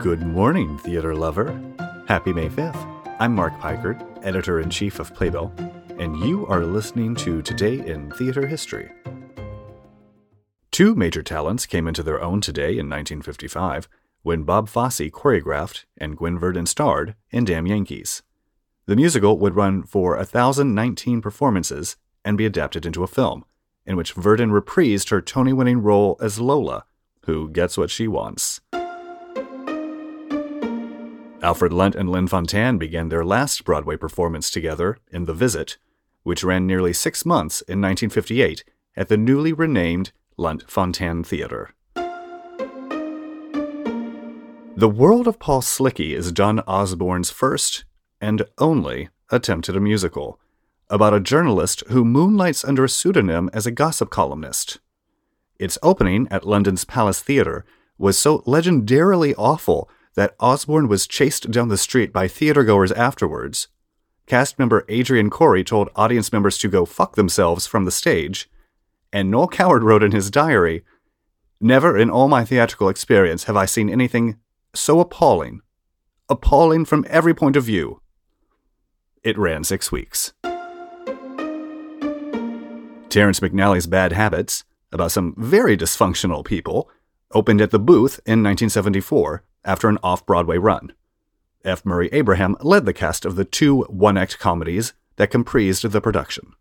Good morning, theater lover. Happy May 5th. I'm Mark Pikert, editor-in-chief of Playbill, and you are listening to Today in Theater History. Two major talents came into their own today in 1955 when Bob Fosse choreographed and Gwen Verdon starred in Damn Yankees. The musical would run for 1,019 performances and be adapted into a film, in which Verdon reprised her Tony-winning role as Lola, who gets what she wants. Alfred Lunt and Lynn Fontanne began their last Broadway performance together in The Visit, which ran nearly 6 months in 1958 at the newly renamed Lunt Fontanne Theatre. The World of Paul Slicky is John Osborne's first and only attempt at a musical, about a journalist who moonlights under a pseudonym as a gossip columnist. Its opening at London's Palace Theatre was so legendarily awful that Osborne was chased down the street by theatergoers afterwards. Cast member Adrian Corey told audience members to go fuck themselves from the stage, and Noel Coward wrote in his diary, "Never in all my theatrical experience have I seen anything so appalling. Appalling from every point of view." It ran 6 weeks. Terrence McNally's Bad Habits, about some very dysfunctional people, opened at the Booth in 1974, after an off-Broadway run. F. Murray Abraham led the cast of the two one-act comedies that comprised the production.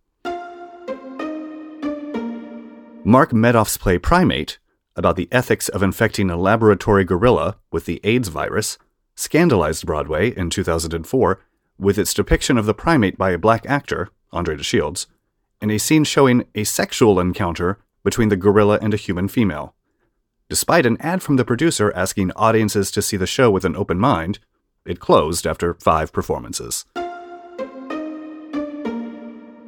Mark Medoff's play Primate, about the ethics of infecting a laboratory gorilla with the AIDS virus, scandalized Broadway in 2004 with its depiction of the primate by a black actor, Andre de Shields, in a scene showing a sexual encounter between the gorilla and a human female. Despite an ad from the producer asking audiences to see the show with an open mind, it closed after 5 performances.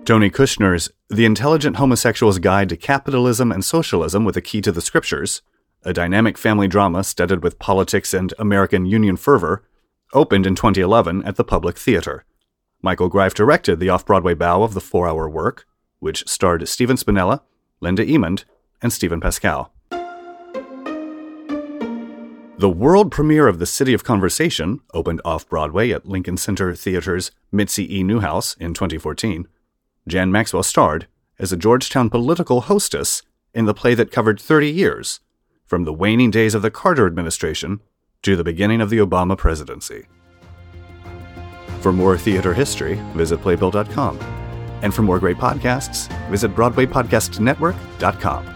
Tony Kushner's The Intelligent Homosexual's Guide to Capitalism and Socialism with a Key to the Scriptures, a dynamic family drama studded with politics and American Union fervor, opened in 2011 at the Public Theater. Michael Greif directed the off-Broadway bow of the 4-hour work, which starred Stephen Spinella, Linda Emond, and Stephen Pascal. The world premiere of The City of Conversation opened off-Broadway at Lincoln Center Theater's Mitzi E. Newhouse in 2014. Jan Maxwell starred as a Georgetown political hostess in the play that covered 30 years, from the waning days of the Carter administration to the beginning of the Obama presidency. For more theater history, visit Playbill.com. And for more great podcasts, visit BroadwayPodcastNetwork.com.